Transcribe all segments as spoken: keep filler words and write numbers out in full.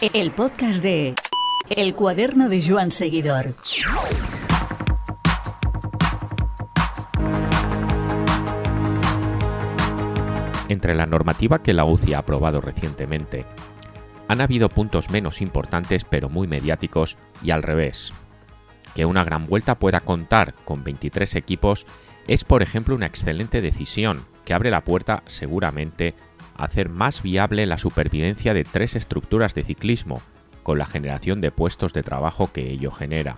El podcast de El cuaderno de Joan Seguidor. Entre la normativa que la U C I ha aprobado recientemente, han habido puntos menos importantes pero muy mediáticos, y al revés. Que una gran vuelta pueda contar con veintitrés equipos es, por ejemplo, una excelente decisión que abre la puerta, seguramente, a hacer más viable la supervivencia de tres estructuras de ciclismo, con la generación de puestos de trabajo que ello genera.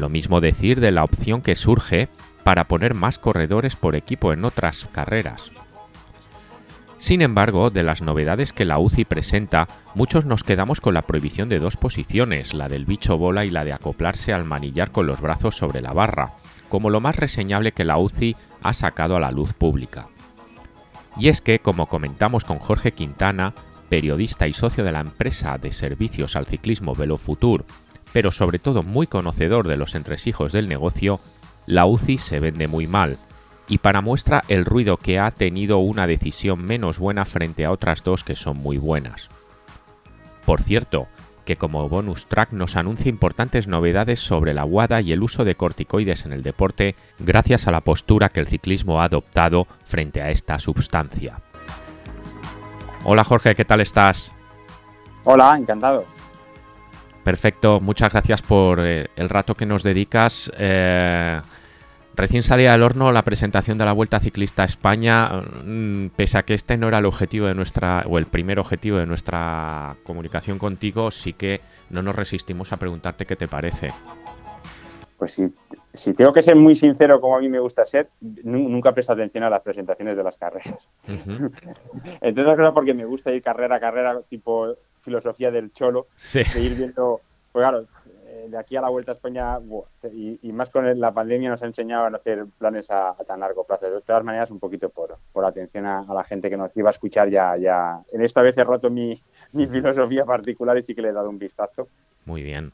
Lo mismo decir de la opción que surge para poner más corredores por equipo en otras carreras. Sin embargo, de las novedades que la U C I presenta, muchos nos quedamos con la prohibición de dos posiciones, la del bicho bola y la de acoplarse al manillar con los brazos sobre la barra, como lo más reseñable que la U C I ha sacado a la luz pública. Y es que, como comentamos con Jorge Quintana, periodista y socio de la empresa de servicios al ciclismo VeloFutur, pero sobre todo muy conocedor de los entresijos del negocio, la U C I se vende muy mal. Y para muestra el ruido que ha tenido una decisión menos buena frente a otras dos que son muy buenas. Por cierto, que como bonus track nos anuncia importantes novedades sobre la WADA y el uso de corticoides en el deporte gracias a la postura que el ciclismo ha adoptado frente a esta sustancia. Hola Jorge, ¿qué tal estás? Hola, encantado. Perfecto, muchas gracias por eh, el rato que nos dedicas. Eh... Recién salía del horno la presentación de la Vuelta Ciclista a España, pese a que este no era el objetivo de nuestra, o el primer objetivo de nuestra comunicación contigo, sí que no nos resistimos a preguntarte qué te parece. Pues si, si tengo que ser muy sincero, como a mí me gusta ser, n- nunca presto atención a las presentaciones de las carreras. Uh-huh. Entre otras cosas porque me gusta ir carrera a carrera, tipo filosofía del cholo, sí. De ir viendo, pues claro, de aquí a la Vuelta a España, y, y más con la pandemia nos ha enseñado a no hacer planes a, a tan largo plazo. De todas maneras, un poquito por, por atención a, a la gente que nos iba a escuchar, ya, ya en esta vez he roto mi, mi filosofía particular y sí que le he dado un vistazo. Muy bien.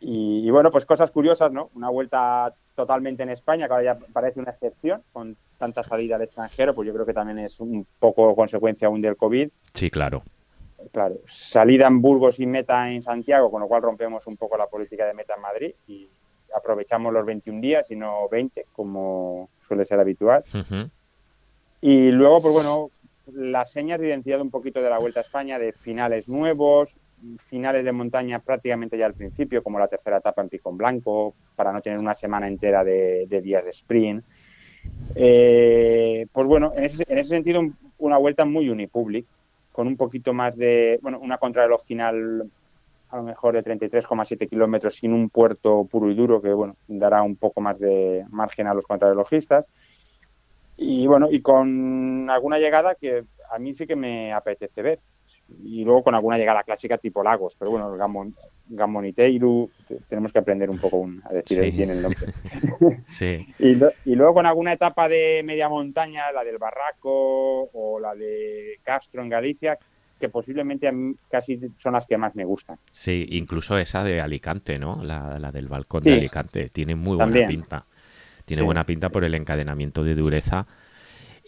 Y, y bueno, pues cosas curiosas, ¿no? Una vuelta totalmente en España, que ahora ya parece una excepción, con tanta salida al extranjero, pues yo creo que también es un poco consecuencia aún del COVID. Sí, claro. Claro, salida en Burgos y meta en Santiago, con lo cual rompemos un poco la política de meta en Madrid y aprovechamos los veintiún días y no veinte, como suele ser habitual. Uh-huh. Y luego, pues bueno, las señas de identidad un poquito de la Vuelta a España, de finales nuevos, finales de montaña prácticamente ya al principio, como la tercera etapa en Picón Blanco, para no tener una semana entera de, de días de sprint. Eh, pues bueno, en ese, en ese sentido, un, una vuelta muy unipublic, con un poquito más de, bueno, una contrarreloj final a lo mejor de treinta y tres coma siete kilómetros sin un puerto puro y duro, que bueno, dará un poco más de margen a los contrarrelojistas. Y bueno, y con alguna llegada que a mí sí que me apetece ver. Y luego con alguna llegada clásica tipo Lagos, pero bueno, Gamon, Gamoniteiru, tenemos que aprender un poco un, a decir sí. Bien el nombre. Sí. y, lo, y luego con alguna etapa de media montaña, la del Barraco o la de Castro en Galicia, que posiblemente casi son las que más me gustan. Sí, incluso esa de Alicante, ¿no? La, la del balcón sí. De Alicante, tiene muy También. buena pinta. Tiene sí. buena pinta por el encadenamiento de dureza.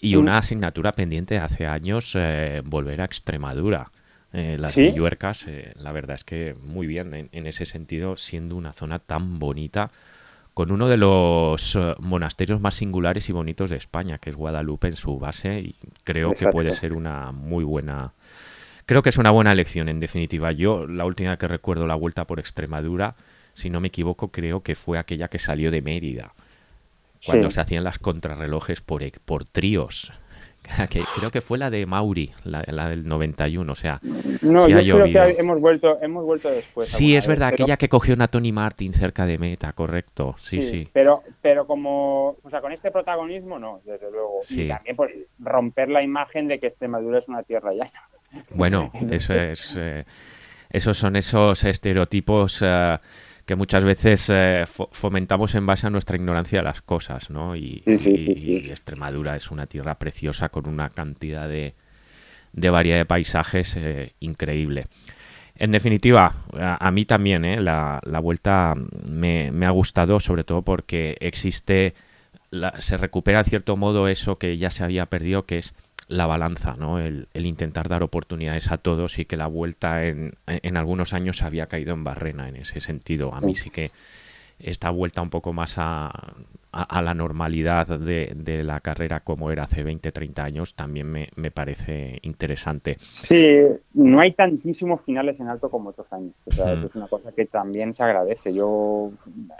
Y una asignatura pendiente hace años, eh, volver a Extremadura. Eh, las ¿Sí? Villuercas, eh, la verdad es que muy bien en, en ese sentido, siendo una zona tan bonita, con uno de los eh, monasterios más singulares y bonitos de España, que es Guadalupe en su base, y creo Exacto. que puede ser una muy buena... Creo que es una buena elección, en definitiva. Yo, la última que recuerdo la vuelta por Extremadura, si no me equivoco, creo que fue aquella que salió de Mérida. Cuando sí. se hacían las contrarrelojes por, por tríos. Que creo que fue la de Mauri, la, la del noventa y uno, o sea... No, sí yo ha creo llovido. Que hemos vuelto, hemos vuelto después. Sí, es verdad, vez, aquella pero... que cogió una Tony Martin cerca de meta, correcto, sí, sí. sí. Pero, pero como... O sea, con este protagonismo no, desde luego. Sí. Y también por romper la imagen de que Extremadura es una tierra llana. Bueno, eso es, eh, esos son esos estereotipos... Eh, que muchas veces eh, fomentamos en base a nuestra ignorancia de las cosas, ¿no? Y, sí, sí, y, sí. y Extremadura es una tierra preciosa con una cantidad de, de variedad de paisajes eh, increíble. En definitiva, a, a mí también eh, la, la vuelta me, me ha gustado, sobre todo porque existe, la, se recupera en cierto modo eso que ya se había perdido, que es la balanza, ¿no? El, el intentar dar oportunidades a todos, y que la Vuelta en, en algunos años había caído en barrena en ese sentido. A mí sí que esta vuelta un poco más a, a, a la normalidad de, de la carrera como era hace veinte, treinta años también me, me parece interesante. Sí, no hay tantísimos finales en alto como otros años. O sea, mm. Es una cosa que también se agradece. Yo,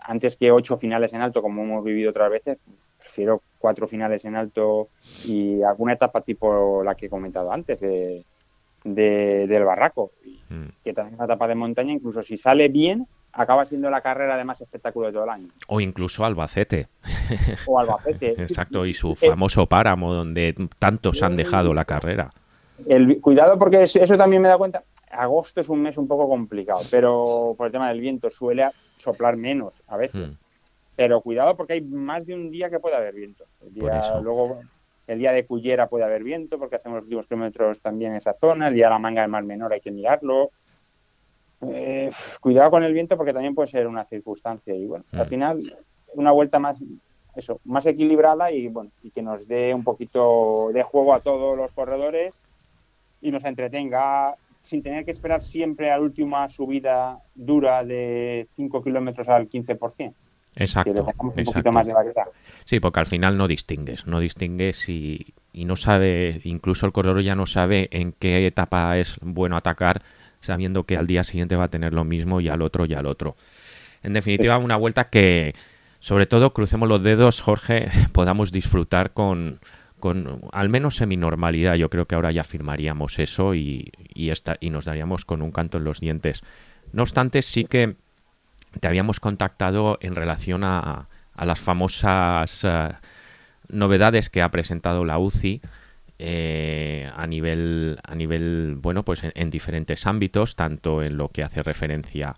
antes que ocho finales en alto como hemos vivido otras veces, prefiero cuatro finales en alto y alguna etapa tipo la que he comentado antes de, de, del Barraco, mm. que también es una etapa de montaña, incluso si sale bien, acaba siendo la carrera de más espectáculo de todo el año. O incluso Albacete. O Albacete. Exacto, y su famoso páramo donde tantos han dejado la carrera. El, cuidado, porque eso también me da cuenta. Agosto es un mes un poco complicado, pero por el tema del viento suele soplar menos a veces. Mm. Pero cuidado, porque hay más de un día que puede haber viento. El día, luego el día de Cullera puede haber viento, porque hacemos los últimos kilómetros también en esa zona. El día de la Manga del Mar Menor hay que mirarlo. Eh, cuidado con el viento, porque también puede ser una circunstancia, y bueno, mm. al final una vuelta más eso, más equilibrada, y bueno, y que nos dé un poquito de juego a todos los corredores y nos entretenga sin tener que esperar siempre a la última subida dura de cinco kilómetros al quince por ciento. Exacto, que le dejamos un exacto. poquito más de variedad. Sí, porque al final no distingues, no distingues y, y no sabe, incluso el corredor ya no sabe en qué etapa es bueno atacar, sabiendo que al día siguiente va a tener lo mismo, y al otro y al otro. En definitiva, una vuelta que, sobre todo, crucemos los dedos, Jorge, podamos disfrutar con, con al menos seminormalidad. Yo creo que ahora ya firmaríamos eso y, y, esta, y nos daríamos con un canto en los dientes. No obstante, sí que te habíamos contactado en relación a, a las famosas uh, novedades que ha presentado la U C I. Eh, a nivel a nivel bueno, pues en, en diferentes ámbitos, tanto en lo que hace referencia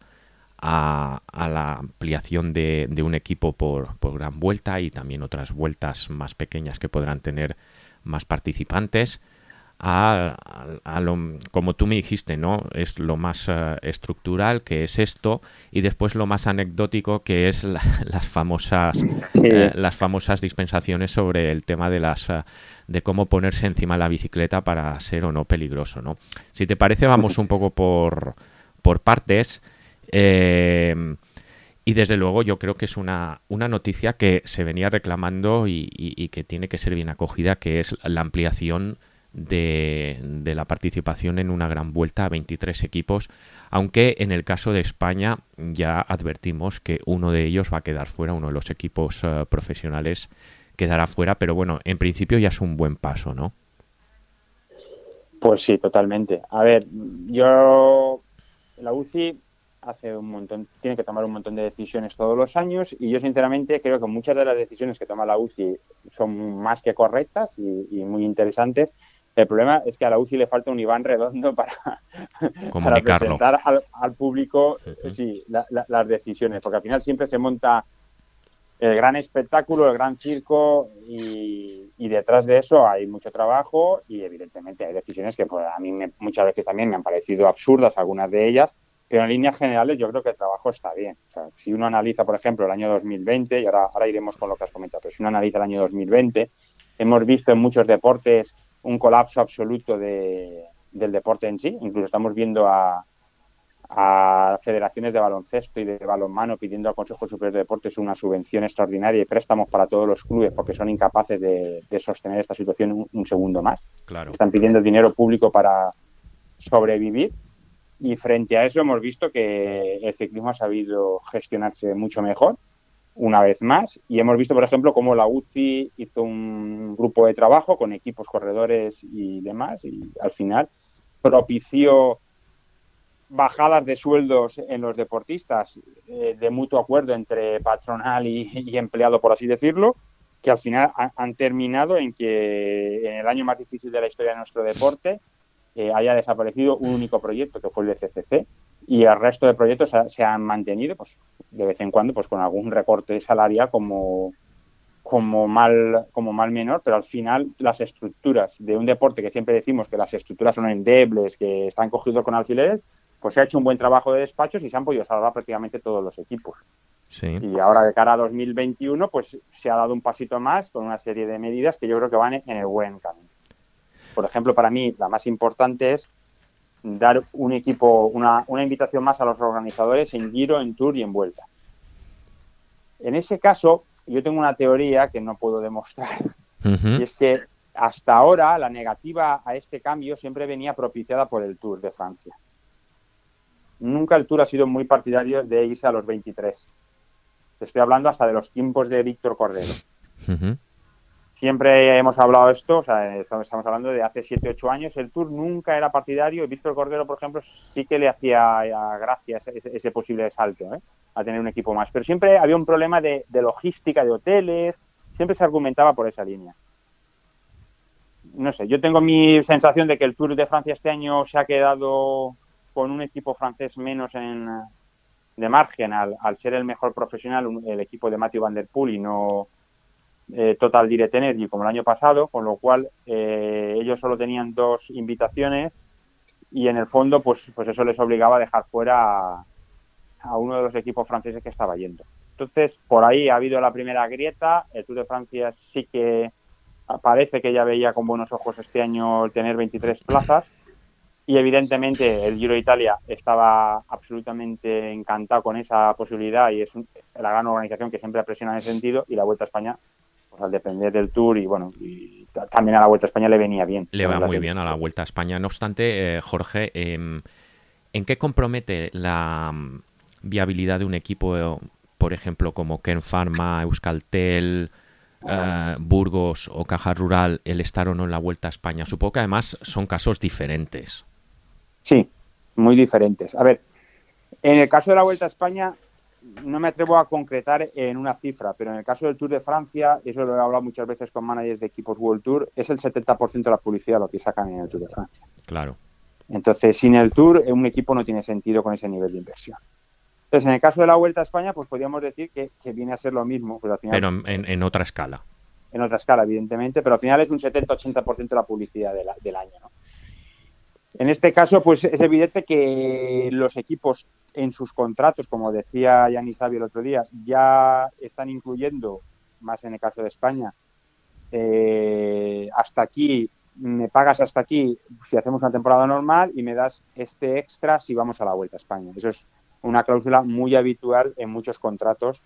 a, a la ampliación de, de un equipo por, por Gran Vuelta, y también otras vueltas más pequeñas que podrán tener más participantes, a, a, a lo, como tú me dijiste, ¿no? Es lo más uh, estructural, que es esto, y después lo más anecdótico, que es la, las famosas eh, las famosas dispensaciones sobre el tema de las uh, de cómo ponerse encima de la bicicleta para ser o no peligroso, ¿no? Si te parece, vamos un poco por, por partes. Eh, y desde luego yo creo que es una, una noticia que se venía reclamando y, y, y que tiene que ser bien acogida, que es la ampliación de, de la participación en una gran vuelta a veintitrés equipos, aunque en el caso de España ya advertimos que uno de ellos va a quedar fuera, uno de los equipos uh, profesionales quedará fuera, pero bueno, en principio ya es un buen paso, ¿no? Pues sí, totalmente. A ver, yo... La U C I hace un montón... Tiene que tomar un montón de decisiones todos los años, y yo sinceramente creo que muchas de las decisiones que toma la U C I son más que correctas y, y muy interesantes. El problema es que a la U C I le falta un Iván Redondo para, para presentar al, al público uh-huh. sí, la, la, las decisiones, porque al final siempre se monta el gran espectáculo, el gran circo, y, y detrás de eso hay mucho trabajo, y evidentemente hay decisiones que pues, a mí me, muchas veces también me han parecido absurdas, algunas de ellas, pero en líneas generales yo creo que el trabajo está bien. O sea, si uno analiza, por ejemplo, el año dos mil veinte, y ahora, ahora iremos con lo que has comentado, pero si uno analiza el año dos mil veinte, hemos visto en muchos deportes un colapso absoluto de, del deporte en sí. Incluso estamos viendo a... a federaciones de baloncesto y de balonmano pidiendo al Consejo Superior de Deportes una subvención extraordinaria y préstamos para todos los clubes, porque son incapaces de, de sostener esta situación un, un segundo más. Claro. Están pidiendo dinero público para sobrevivir, y frente a eso hemos visto que el ciclismo ha sabido gestionarse mucho mejor, una vez más, y hemos visto, por ejemplo, cómo la U C I hizo un grupo de trabajo con equipos, corredores y demás, y al final propició bajadas de sueldos en los deportistas eh, de mutuo acuerdo entre patronal y, y empleado, por así decirlo, que al final han, han terminado en que en el año más difícil de la historia de nuestro deporte eh, haya desaparecido un único proyecto, que fue el de C C C, y el resto de proyectos se, se han mantenido pues de vez en cuando pues con algún recorte salarial como, como, mal, como mal menor, pero al final las estructuras de un deporte que siempre decimos que las estructuras son endebles, que están cogidos con alfileres, pues se ha hecho un buen trabajo de despachos y se han podido salvar prácticamente todos los equipos. Sí. Y ahora de cara a dos mil veintiuno, pues se ha dado un pasito más con una serie de medidas que yo creo que van en el buen camino. por ejemplo, para mí la más importante es dar un equipo, una, una invitación más a los organizadores en Giro, en Tour y en Vuelta. En ese caso, yo tengo una teoría que no puedo demostrar, uh-huh. y es que hasta ahora la negativa a este cambio siempre venía propiciada por el Tour de Francia. Nunca el Tour ha sido muy partidario de irse a los veintitrés. Te estoy hablando hasta de los tiempos de Víctor Cordero. Uh-huh. Siempre hemos hablado esto, o sea, estamos hablando de hace siete u ocho años. El Tour nunca era partidario y Víctor Cordero, por ejemplo, sí que le hacía gracia ese, ese posible salto, ¿eh? A tener un equipo más. Pero siempre había un problema de, de logística, de hoteles, siempre se argumentaba por esa línea. No sé, yo tengo mi sensación de que el Tour de Francia este año se ha quedado con un equipo francés menos en de margen, al, al ser el mejor profesional, un, el equipo de Mathieu van der Poel y no... Eh, Total Direct Energy como el año pasado, con lo cual eh, ellos solo tenían dos invitaciones y en el fondo pues, pues eso les obligaba a dejar fuera a, a uno de los equipos franceses que estaba yendo. Entonces por ahí ha habido la primera grieta. El Tour de Francia sí que parece que ya veía con buenos ojos este año tener veintitrés plazas y evidentemente el Giro Italia estaba absolutamente encantado con esa posibilidad y es un, la gran organización que siempre presiona en ese sentido, y la Vuelta a España al depender del Tour y bueno, y también a la Vuelta a España le venía bien. Le va muy bien a la Vuelta a España. No obstante, eh, Jorge, eh, ¿en qué compromete la viabilidad de un equipo, por ejemplo, como Kern Pharma, Euskaltel, eh, Burgos o Caja Rural, el estar o no en la Vuelta a España? Supongo que además son casos diferentes. Sí, muy diferentes. A ver, en el caso de la Vuelta a España no me atrevo a concretar en una cifra, pero en el caso del Tour de Francia, eso lo he hablado muchas veces con managers de equipos World Tour, es el setenta por ciento de la publicidad lo que sacan en el Tour de Francia. Claro. Entonces, sin el Tour, un equipo no tiene sentido con ese nivel de inversión. Entonces, en el caso de la Vuelta a España, pues podríamos decir que, que viene a ser lo mismo. Pues al final, pero en, en otra escala. En otra escala, evidentemente, pero al final es un setenta a ochenta por ciento de la publicidad de la, del año, ¿no? En este caso, pues es evidente que los equipos en sus contratos, como decía Gianni Savio el otro día, ya están incluyendo, más en el caso de España, eh, hasta aquí, me pagas hasta aquí si hacemos una temporada normal y me das este extra si vamos a la Vuelta a España. Eso es una cláusula muy habitual en muchos contratos.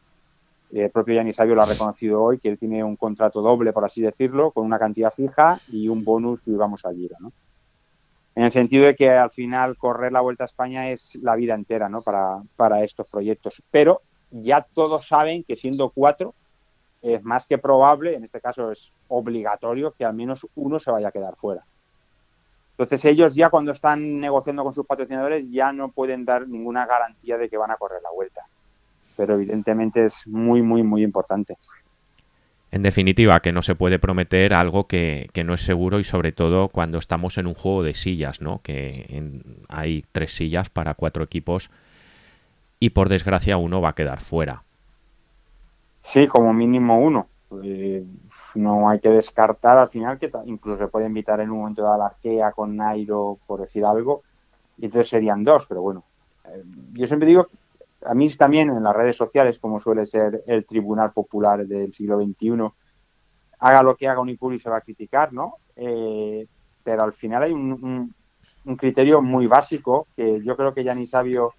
El propio Gianni Savio lo ha reconocido hoy, que él tiene un contrato doble, por así decirlo, con una cantidad fija y un bonus si vamos a Giro, ¿no? En el sentido de que al final correr la Vuelta a España es la vida entera, ¿no? Para, para estos proyectos. Pero ya todos saben que siendo cuatro es más que probable, en este caso es obligatorio, que al menos uno se vaya a quedar fuera. Entonces ellos ya cuando están negociando con sus patrocinadores ya no pueden dar ninguna garantía de que van a correr la Vuelta. Pero evidentemente es muy, muy, muy importante. En definitiva, que no se puede prometer algo que, que no es seguro, y sobre todo cuando estamos en un juego de sillas, ¿no? Que en, hay tres sillas para cuatro equipos y por desgracia uno va a quedar fuera. Sí, como mínimo uno. Eh, no hay que descartar al final que t- incluso se puede invitar en un momento dado a la Arkea con Nairo, por decir algo, y entonces serían dos, pero bueno. Eh, yo siempre digo... A mí también en las redes sociales, como suele ser el tribunal popular del siglo veintiuno, haga lo que haga Unipubli se va a criticar, ¿no? Eh, pero al final hay un, un, un criterio muy básico que yo creo que Gianni Savio...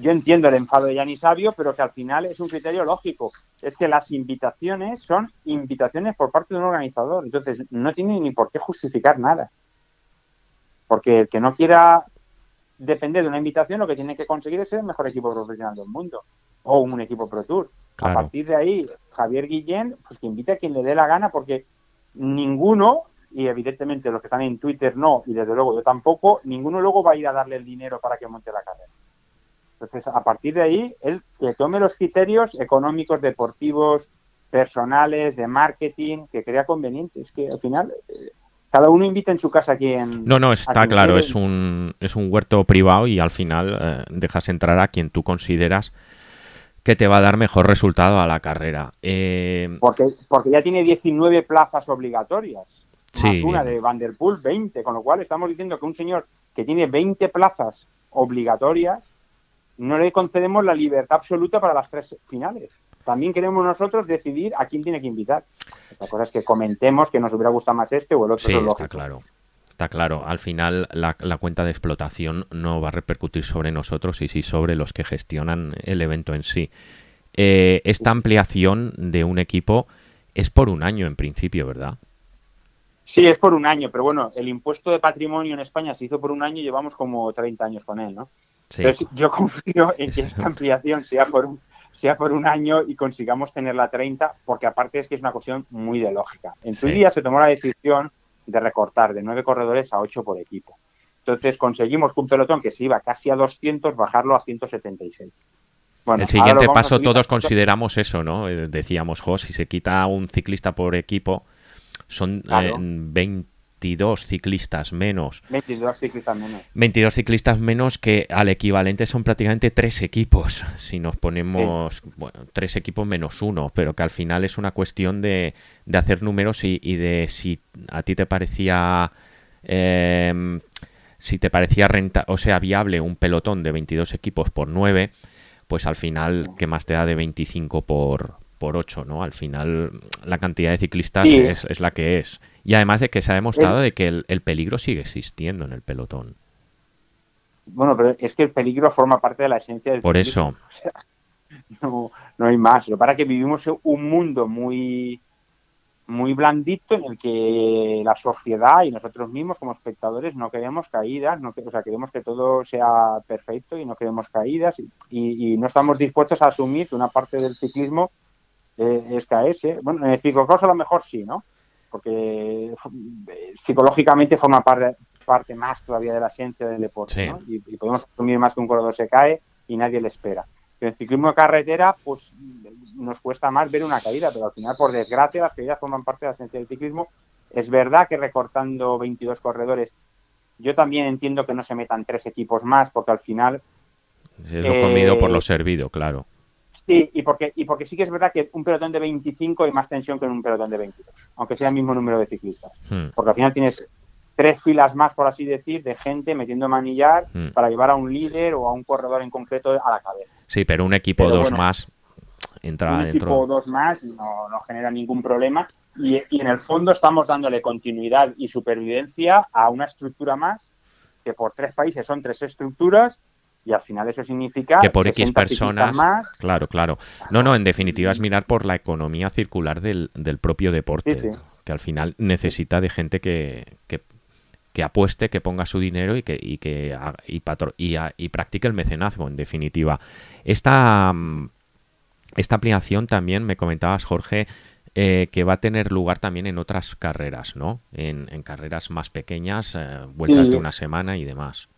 Yo entiendo el enfado de Gianni Savio, pero que al final es un criterio lógico. Es que las invitaciones son invitaciones por parte de un organizador. Entonces no tiene ni por qué justificar nada. Porque el que no quiera... depender de una invitación, lo que tiene que conseguir es ser el mejor equipo profesional del mundo o un equipo Pro Tour. Claro. A partir de ahí, Javier Guillén, pues que invite a quien le dé la gana, porque ninguno, y evidentemente los que están en Twitter no, y desde luego yo tampoco, ninguno luego va a ir a darle el dinero para que monte la carrera. Entonces, a partir de ahí, él que tome los criterios económicos, deportivos, personales, de marketing, que crea conveniente. Es que al final... Eh, Cada uno invita en su casa a quien... No, no, está claro, quiere. es un es un huerto privado y al final eh, dejas entrar a quien tú consideras que te va a dar mejor resultado a la carrera. Eh... Porque, porque ya tiene diecinueve plazas obligatorias, sí. Más una de Van der Poel, veinte, con lo cual estamos diciendo que un señor que tiene veinte plazas obligatorias no le concedemos la libertad absoluta para las tres finales. También queremos nosotros decidir a quién tiene que invitar. La cosa es que comentemos que nos hubiera gustado más este o el otro. Sí, es está claro. Está claro, al final la, la cuenta de explotación no va a repercutir sobre nosotros y sí sobre los que gestionan el evento en sí. Eh, esta ampliación de un equipo es por un año en principio, ¿verdad? Sí, es por un año, pero bueno, el impuesto de patrimonio en España se hizo por un año y llevamos como treinta años con él, ¿no? Sí. Entonces yo confío en que esta ampliación sea por un, sea por un año y consigamos tener la treinta, porque aparte es que es una cuestión muy de lógica. En su sí. día se tomó la decisión de recortar de nueve corredores a ocho por equipo. Entonces conseguimos que un pelotón que se iba casi a doscientos, bajarlo a ciento setenta y seis. Bueno, el siguiente paso todos consideramos eso, ¿no? Eh, decíamos, jo, si se quita un ciclista por equipo, son claro. eh, veintidós ciclistas menos. veintidós ciclistas menos. veintidós ciclistas menos que al equivalente son prácticamente tres equipos. Si nos ponemos, sí. bueno, tres equipos menos uno, pero que al final es una cuestión de, de hacer números y, y de si a ti te parecía... Eh, si te parecía renta, o sea, viable un pelotón de veintidós equipos por nueve... pues al final, ¿qué más te da de veinticinco por, por ocho, ¿no? Al final, la cantidad de ciclistas sí. es, es la que es. Y además de que se ha demostrado el, de que el, el peligro sigue existiendo en el pelotón. Bueno, pero es que el peligro forma parte de la esencia del Por peligro. Eso. O sea, no, no hay más. Lo para que vivimos un mundo muy, muy blandito en el que la sociedad y nosotros mismos como espectadores no queremos caídas, no, o sea, queremos que todo sea perfecto y no queremos caídas y, y, y no estamos dispuestos a asumir que una parte del ciclismo eh, es caerse. Bueno, en el ciclocross a lo mejor sí, ¿no? Porque eh, psicológicamente forma parte, parte más todavía de la esencia del deporte, sí. ¿no? Y, y podemos asumir más que un corredor se cae y nadie le espera. En el ciclismo de carretera, pues nos cuesta más ver una caída, pero al final, por desgracia, las caídas forman parte de la esencia del ciclismo. Es verdad que recortando veintidós corredores, yo también entiendo que no se metan tres equipos más, porque al final... Es lo eh, comido por lo servido, claro. Sí, y porque, y porque sí que es verdad que un pelotón de veinticinco hay más tensión que en un pelotón de veintidós, aunque sea el mismo número de ciclistas. Hmm. Porque al final tienes tres filas más, por así decir, de gente metiendo manillar hmm. para llevar a un líder o a un corredor en concreto a la cabeza. Sí, pero un equipo pero, dos bueno, más entra un dentro. Un equipo dos más no, no genera ningún problema y, y en el fondo estamos dándole continuidad y supervivencia a una estructura más que por tres países son tres estructuras y al final eso significa que por X personas más. Claro, claro. No, no, en definitiva es mirar por la economía circular del, del propio deporte, sí, sí. que al final necesita de gente que, que, que apueste, que ponga su dinero y que y que y, patro, y, y practique el mecenazgo, en definitiva. Esta, esta ampliación también, me comentabas, Jorge, eh, que va a tener lugar también en otras carreras, ¿no? En, en carreras más pequeñas, eh, vueltas sí. de una semana y demás.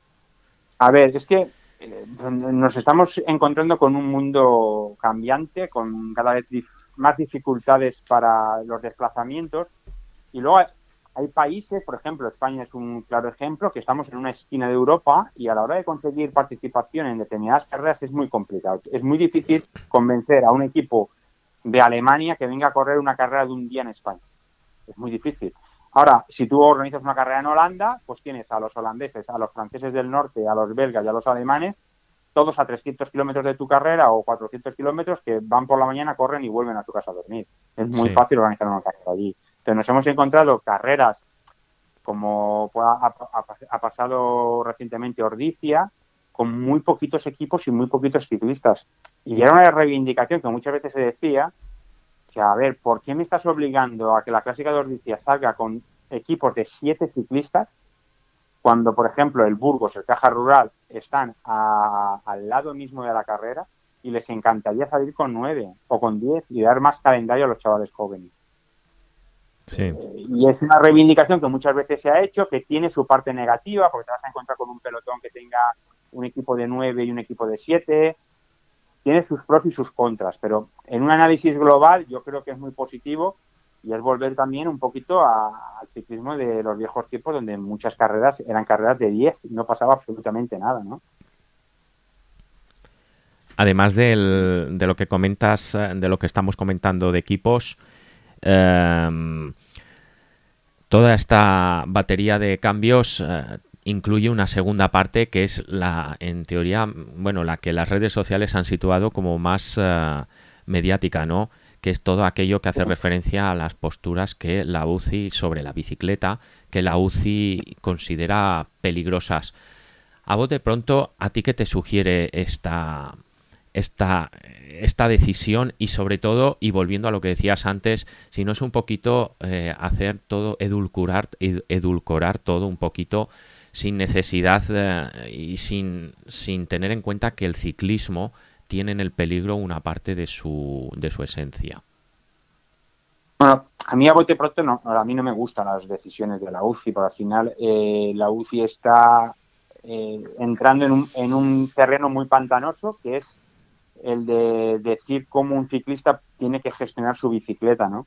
A ver, es que eh, nos estamos encontrando con un mundo cambiante, con cada vez dif- más dificultades para los desplazamientos. Y luego hay países, por ejemplo, España es un claro ejemplo, que estamos en una esquina de Europa y a la hora de conseguir participación en determinadas carreras es muy complicado. Es muy difícil convencer a un equipo de Alemania que venga a correr una carrera de un día en España. Es muy difícil. Ahora, si tú organizas una carrera en Holanda, pues tienes a los holandeses, a los franceses del norte, a los belgas y a los alemanes, todos a trescientos kilómetros de tu carrera o cuatrocientos kilómetros que van por la mañana, corren y vuelven a su casa a dormir. Es muy sí. fácil organizar una carrera allí. Entonces nos hemos encontrado carreras como ha, ha, ha pasado recientemente Ordizia, con muy poquitos equipos y muy poquitos ciclistas. Y era una reivindicación que muchas veces se decía, que a ver, ¿por qué me estás obligando a que la Clásica de Ordizia salga con equipos de siete ciclistas? Cuando, por ejemplo, el Burgos, el Caja Rural, están a, al lado mismo de la carrera y les encantaría salir con nueve o con diez y dar más calendario a los chavales jóvenes. Sí. Y es una reivindicación que muchas veces se ha hecho, que tiene su parte negativa, porque te vas a encontrar con un pelotón que tenga un equipo de nueve y un equipo de siete. Tiene sus pros y sus contras, pero en un análisis global yo creo que es muy positivo y es volver también un poquito a, al ciclismo de los viejos tiempos, donde muchas carreras eran carreras de diez y no pasaba absolutamente nada, ¿no? Además del, de lo que comentas, de lo que estamos comentando de equipos, Eh, toda esta batería de cambios eh, incluye una segunda parte que es la, en teoría, bueno, la que las redes sociales han situado como más eh, mediática, ¿no? que es todo aquello que hace referencia a las posturas que la U C I sobre la bicicleta, que la U C I considera peligrosas. A bote pronto, ¿a ti qué te sugiere esta, esta, esta decisión? Y sobre todo, y volviendo a lo que decías antes, si no es un poquito eh, hacer todo, edulcorar, ed, edulcorar todo un poquito sin necesidad eh, y sin, sin tener en cuenta que el ciclismo tiene en el peligro una parte de su, de su esencia. Bueno, a mí a bote pronto no, a mí no me gustan las decisiones de la U C I, porque al final eh, la U C I está eh, entrando en un, en un terreno muy pantanoso, que es el de decir cómo un ciclista tiene que gestionar su bicicleta, ¿no?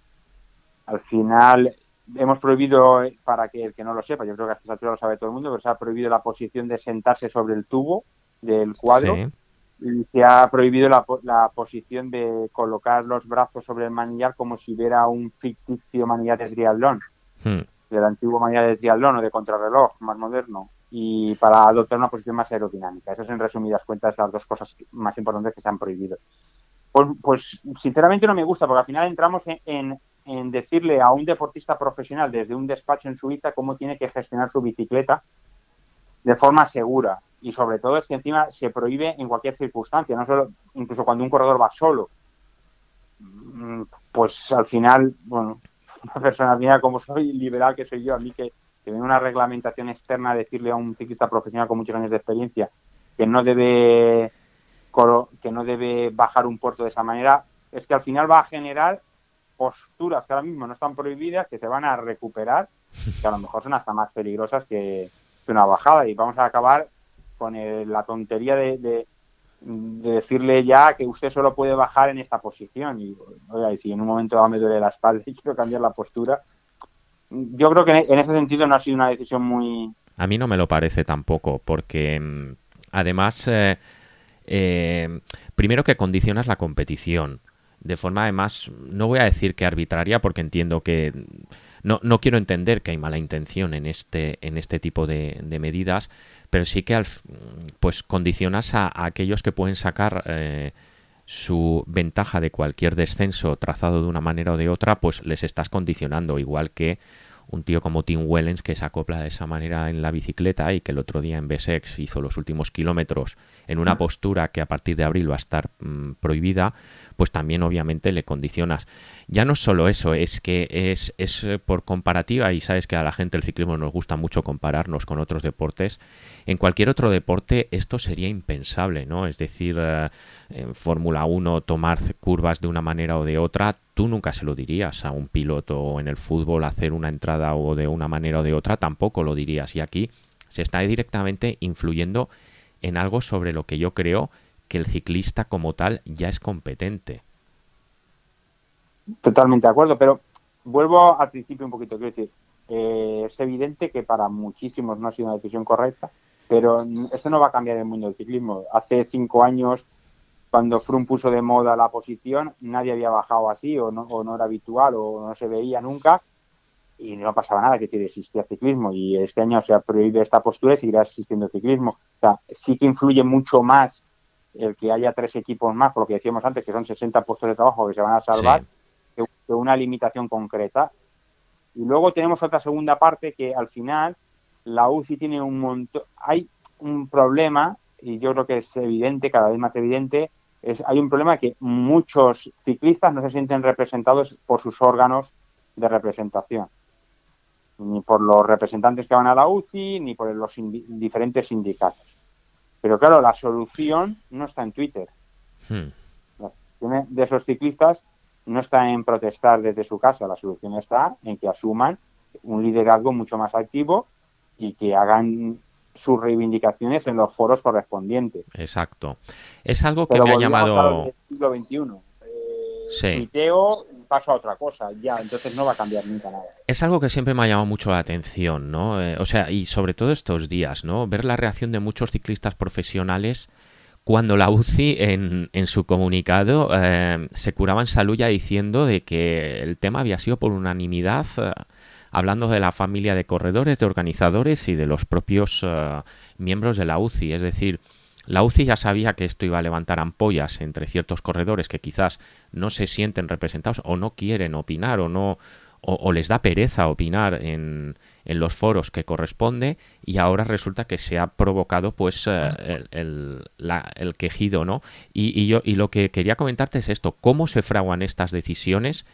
Al final hemos prohibido, para que el que no lo sepa, yo creo que a esta altura lo sabe todo el mundo, pero se ha prohibido la posición de sentarse sobre el tubo del cuadro. Sí. Y se ha prohibido la, la posición de colocar los brazos sobre el manillar como si hubiera un ficticio manillar de triatlón, hmm. del antiguo manillar de triatlón o de contrarreloj más moderno, y para adoptar una posición más aerodinámica. Esas, en resumidas cuentas, las dos cosas más importantes que se han prohibido. Pues, pues sinceramente no me gusta, porque al final entramos en, en, en decirle a un deportista profesional desde un despacho en Suiza cómo tiene que gestionar su bicicleta de forma segura. Y sobre todo es que encima se prohíbe en cualquier circunstancia, no solo, incluso cuando un corredor va solo. Pues al final, bueno, una persona mía como soy, liberal que soy yo, a mí que, que viene una reglamentación externa a decirle a un ciclista profesional con muchos años de experiencia que no debe que no debe bajar un puerto de esa manera, es que al final va a generar posturas que ahora mismo no están prohibidas, que se van a recuperar, que a lo mejor son hasta más peligrosas que, que una bajada, y vamos a acabar con el, la tontería de, de, de decirle ya que usted solo puede bajar en esta posición. Y oiga, y si en un momento dado me duele la espalda y quiero cambiar la postura, yo creo que en, en ese sentido no ha sido una decisión muy... A mí no me lo parece tampoco, porque además, eh, eh, primero que condicionas la competición, de forma además, no voy a decir que arbitraria, porque entiendo que... No, no quiero entender que hay mala intención en este, en este tipo de, de medidas, pero sí que al, pues condicionas a, a aquellos que pueden sacar eh, su ventaja de cualquier descenso trazado de una manera o de otra, pues les estás condicionando, igual que un tío como Tim Wellens, que se acopla de esa manera en la bicicleta y que el otro día en Bessex hizo los últimos kilómetros en una postura que a partir de abril va a estar mmm, prohibida, pues también obviamente le condicionas. Ya no es solo eso, es que es, es por comparativa, y sabes que a la gente del ciclismo nos gusta mucho compararnos con otros deportes. En cualquier otro deporte esto sería impensable, ¿no? Es decir, en Fórmula uno tomar curvas de una manera o de otra, tú nunca se lo dirías a un piloto, o en el fútbol hacer una entrada o de una manera o de otra, tampoco lo dirías. Y aquí se está directamente influyendo en algo sobre lo que yo creo que el ciclista como tal ya es competente. Totalmente de acuerdo, pero vuelvo al principio un poquito. Quiero decir, eh, es evidente que para muchísimos no ha sido una decisión correcta, pero esto no va a cambiar el mundo del ciclismo. Hace cinco años, cuando Froome puso de moda la posición, nadie había bajado así, o no, o no era habitual, o no se veía nunca, y no pasaba nada. Que existía ciclismo, y este año se ha prohibido esta postura y seguirá existiendo ciclismo. O sea, sí que influye mucho más el que haya tres equipos más, por lo que decíamos antes, que son sesenta puestos de trabajo que se van a salvar, sí, que una limitación concreta. Y luego tenemos otra segunda parte, que al final la U C I tiene un montón... Hay un problema, y yo creo que es evidente, cada vez más evidente, es hay un problema que muchos ciclistas no se sienten representados por sus órganos de representación. Ni por los representantes que van a la U C I, ni por los indi- diferentes sindicatos. Pero claro, la solución no está en Twitter. Hmm. La solución de esos ciclistas no está en protestar desde su casa. La solución está en que asuman un liderazgo mucho más activo y que hagan sus reivindicaciones en los foros correspondientes. Exacto. Es algo que Pero me ha llamado... Pero volvemos al siglo veintiuno. Eh, sí. Miteo... paso a otra cosa, ya, entonces no va a cambiar nunca nada. Es algo que siempre me ha llamado mucho la atención, ¿no? Eh, o sea, y sobre todo estos días, ¿no? Ver la reacción de muchos ciclistas profesionales cuando la U C I en, en su comunicado eh, se curaba en salud ya diciendo de que el tema había sido por unanimidad, eh, hablando de la familia de corredores, de organizadores y de los propios eh, miembros de la U C I. Es decir, La U C I ya sabía que esto iba a levantar ampollas entre ciertos corredores que quizás no se sienten representados o no quieren opinar o no o, o les da pereza opinar en, en los foros que corresponde, y ahora resulta que se ha provocado pues eh, el, el, la, el quejido, ¿no? Y, y, yo, y lo que quería comentarte es esto: ¿cómo se fraguan estas decisiones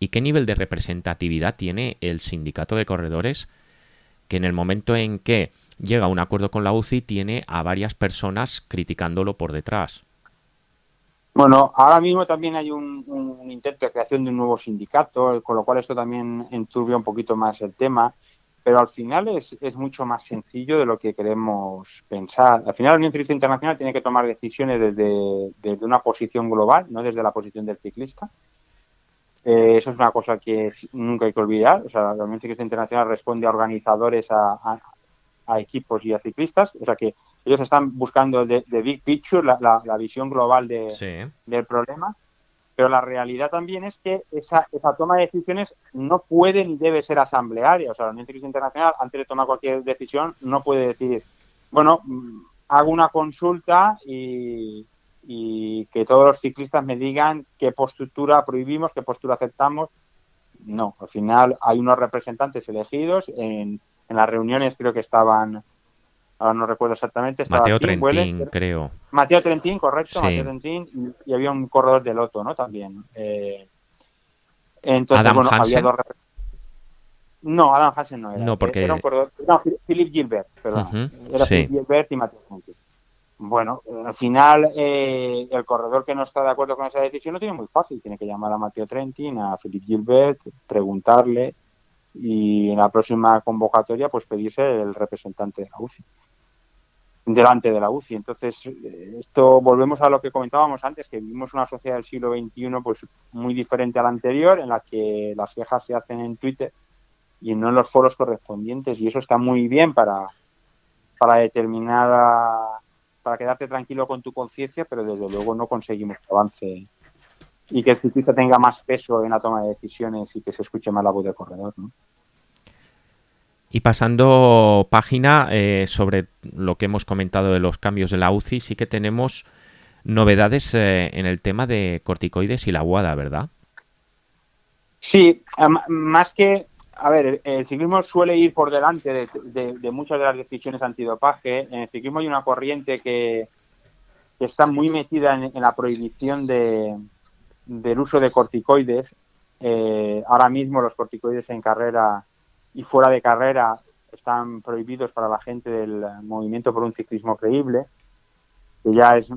y qué nivel de representatividad tiene el sindicato de corredores, que en el momento en que llega a un acuerdo con la U C I tiene a varias personas criticándolo por detrás? Bueno, ahora mismo también hay un, un intento de creación de un nuevo sindicato, con lo cual esto también enturbia un poquito más el tema, pero al final es, es mucho más sencillo de lo que queremos pensar. Al final la Unión Ciclista Internacional tiene que tomar decisiones desde, desde una posición global, no desde la posición del ciclista. Eh, eso es una cosa que nunca hay que olvidar. O sea, la Unión Ciclista Internacional responde a organizadores, a, a a equipos y a ciclistas, o sea que ellos están buscando de, de big picture, la, la, la visión global de, sí. del problema, pero la realidad también es que esa, esa toma de decisiones no puede ni debe ser asamblearia. O sea, la Unión Ciclista Internacional, antes de tomar cualquier decisión, no puede decir, bueno, hago una consulta y, y que todos los ciclistas me digan qué postura prohibimos, qué postura aceptamos. No, al final hay unos representantes elegidos en En las reuniones, creo que estaban, ahora no recuerdo exactamente, estaba Matteo Trentin, Welles, creo. Matteo Trentin, correcto, sí. Matteo Trentin, y, y había un corredor de Loto, ¿no? También. Eh, entonces, Adam bueno, Hansen. Había dos... No, Adam Hansen no era. No, porque... Era un corredor... No, Philip Gilbert, perdón. Uh-huh. Era sí. Philip Gilbert y Matteo Trentin. Bueno, al final, eh, el corredor que no está de acuerdo con esa decisión lo tiene muy fácil. Tiene que llamar a Matteo Trentin, a Philip Gilbert, preguntarle... y en la próxima convocatoria pues pedirse el representante de la U C I, delante de la U C I. Entonces, esto volvemos a lo que comentábamos antes, que vivimos una sociedad del siglo veintiuno pues muy diferente a la anterior, en la que las quejas se hacen en Twitter y no en los foros correspondientes, y eso está muy bien para, para determinada, para quedarte tranquilo con tu conciencia, pero desde luego no conseguimos avance y que el ciclista tenga más peso en la toma de decisiones y que se escuche más la voz del corredor, ¿no? Y pasando página eh, sobre lo que hemos comentado de los cambios de la U C I, sí que tenemos novedades eh, en el tema de corticoides y la WADA, ¿verdad? Sí, más que... A ver, el ciclismo suele ir por delante de, de, de muchas de las decisiones antidopaje. En el ciclismo hay una corriente que, que está muy metida en, en la prohibición de... del uso de corticoides. Eh, ahora mismo los corticoides en carrera y fuera de carrera están prohibidos para la gente del Movimiento por un Ciclismo Creíble, que ya es,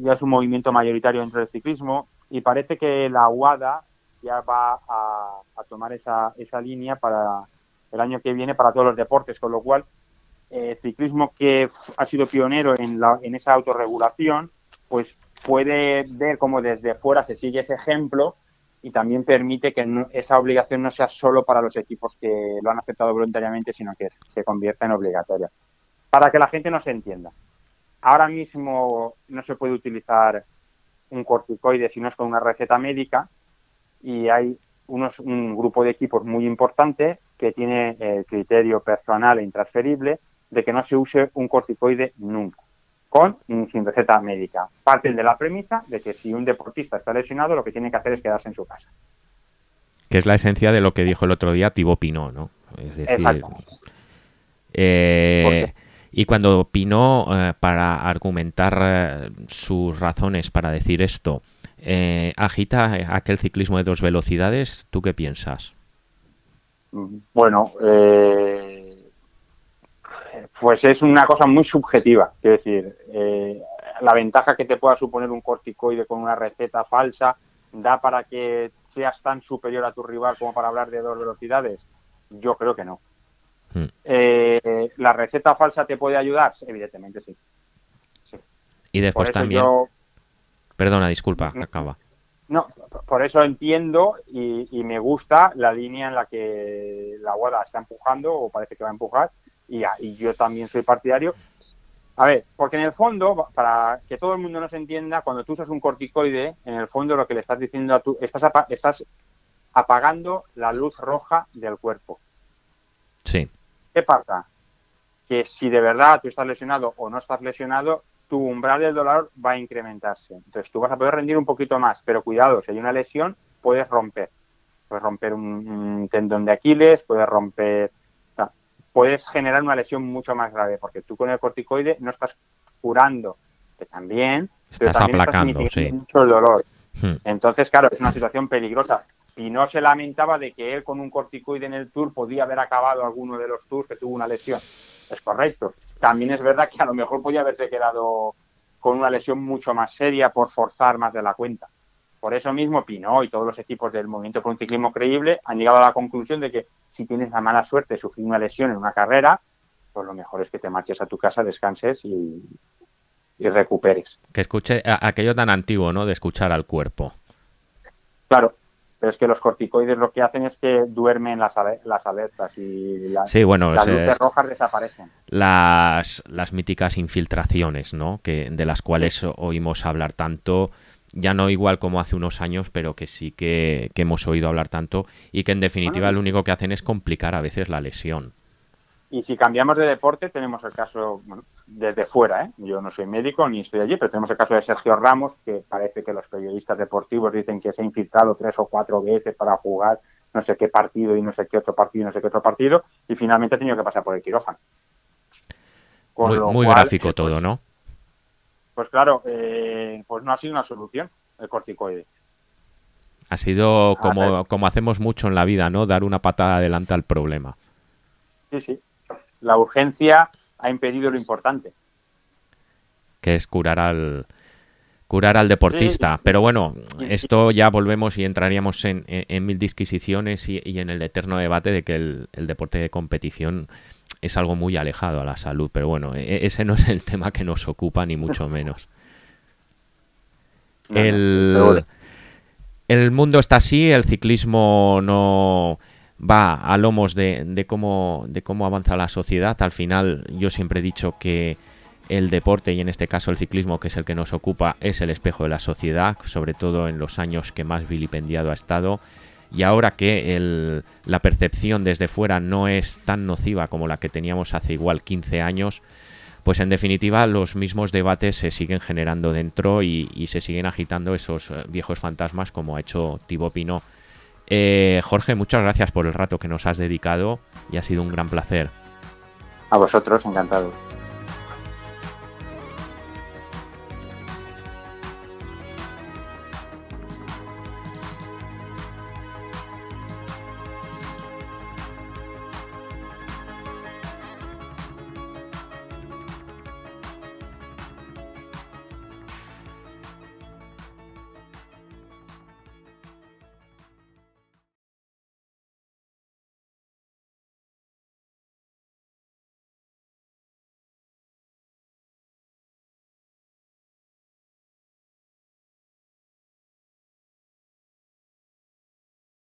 ya es un movimiento mayoritario dentro del ciclismo, y parece que la WADA ya va a, a tomar esa, esa línea para el año que viene para todos los deportes, con lo cual el eh, ciclismo, que ha sido pionero en, la, en esa autorregulación, pues puede ver cómo desde fuera se sigue ese ejemplo y también permite que no, esa obligación no sea solo para los equipos que lo han aceptado voluntariamente, sino que se convierta en obligatoria. Para que la gente nos entienda, ahora mismo no se puede utilizar un corticoide si no es con una receta médica, y hay unos, un grupo de equipos muy importante que tiene el criterio personal e intransferible de que no se use un corticoide nunca, con y sin receta médica. Parten de la premisa de que si un deportista está lesionado, lo que tiene que hacer es quedarse en su casa. Que es la esencia de lo que dijo el otro día Thibaut Pinot, ¿no? Es decir, exactamente. Eh, y cuando Pinot, eh, para argumentar eh, sus razones para decir esto, eh, agita aquel ciclismo de dos velocidades, ¿tú qué piensas? Bueno, eh... pues es una cosa muy subjetiva. Quiero decir, eh, la ventaja que te pueda suponer un corticoide con una receta falsa da para que seas tan superior a tu rival como para hablar de dos velocidades. Yo creo que no. Mm. Eh, ¿La receta falsa te puede ayudar? Evidentemente sí. sí. Y después también... Yo... Perdona, disculpa, acaba. No, por eso entiendo y, y me gusta la línea en la que la WADA está empujando, o parece que va a empujar, y yo también soy partidario. A ver, porque en el fondo, para que todo el mundo nos entienda, cuando tú usas un corticoide, en el fondo lo que le estás diciendo a tú, estás, apa- estás apagando la luz roja del cuerpo. Sí. ¿Qué pasa? Que si de verdad tú estás lesionado o no estás lesionado, tu umbral del dolor va a incrementarse. Entonces tú vas a poder rendir un poquito más, pero cuidado, si hay una lesión, puedes romper. Puedes romper un, un tendón de Aquiles, puedes romper... O sea, puedes generar una lesión mucho más grave, porque tú con el corticoide no estás curando, que también... Estás pero también aplacando, estás sí. mucho el dolor. Hmm. Entonces, claro, es una situación peligrosa. Y no se lamentaba de que él con un corticoide en el Tour podía haber acabado alguno de los Tours que tuvo una lesión. Es correcto. También es verdad que a lo mejor podía haberse quedado con una lesión mucho más seria por forzar más de la cuenta. Por eso mismo Pinot y todos los equipos del Movimiento por un Ciclismo Creíble han llegado a la conclusión de que si tienes la mala suerte de sufrir una lesión en una carrera, pues lo mejor es que te marches a tu casa, descanses y, y recuperes. Que escuche aquello tan antiguo, ¿no?, de escuchar al cuerpo. Claro. Pero es que los corticoides lo que hacen es que duermen las, las alertas y la, sí, bueno, las luces eh, rojas desaparecen. Las, las míticas infiltraciones, ¿no?, que de las cuales oímos hablar tanto, ya no igual como hace unos años, pero que sí que, que hemos oído hablar tanto y que en definitiva bueno, lo único que hacen es complicar a veces la lesión. Y si cambiamos de deporte, tenemos el caso, bueno, desde fuera, ¿eh? Yo no soy médico ni estoy allí, pero tenemos el caso de Sergio Ramos, que parece que los periodistas deportivos dicen que se ha infiltrado tres o cuatro veces para jugar no sé qué partido y no sé qué otro partido y no sé qué otro partido, y finalmente ha tenido que pasar por el quirófano. Con muy muy cual, gráfico pues, todo, ¿no? Pues claro, eh, pues no ha sido una solución el corticoide. Ha sido como, como hacemos mucho en la vida, ¿no? Dar una patada adelante al problema. Sí, sí. La urgencia ha impedido lo importante, que es curar al curar al deportista. Sí, sí. Pero bueno, esto ya volvemos y entraríamos en, en, en mil disquisiciones y, y en el eterno debate de que el, el deporte de competición es algo muy alejado a la salud. Pero bueno, ese no es el tema que nos ocupa, ni mucho menos. El, el mundo está así, el ciclismo no... va a lomos de, de cómo de cómo avanza la sociedad. Al final, yo siempre he dicho que el deporte, y en este caso el ciclismo, que es el que nos ocupa, es el espejo de la sociedad, sobre todo en los años que más vilipendiado ha estado. Y ahora que el, la percepción desde fuera no es tan nociva como la que teníamos hace igual quince años, pues en definitiva los mismos debates se siguen generando dentro y, y se siguen agitando esos viejos fantasmas, como ha hecho Thibaut Pinot. Eh, Jorge, muchas gracias por el rato que nos has dedicado y ha sido un gran placer. A vosotros, encantado.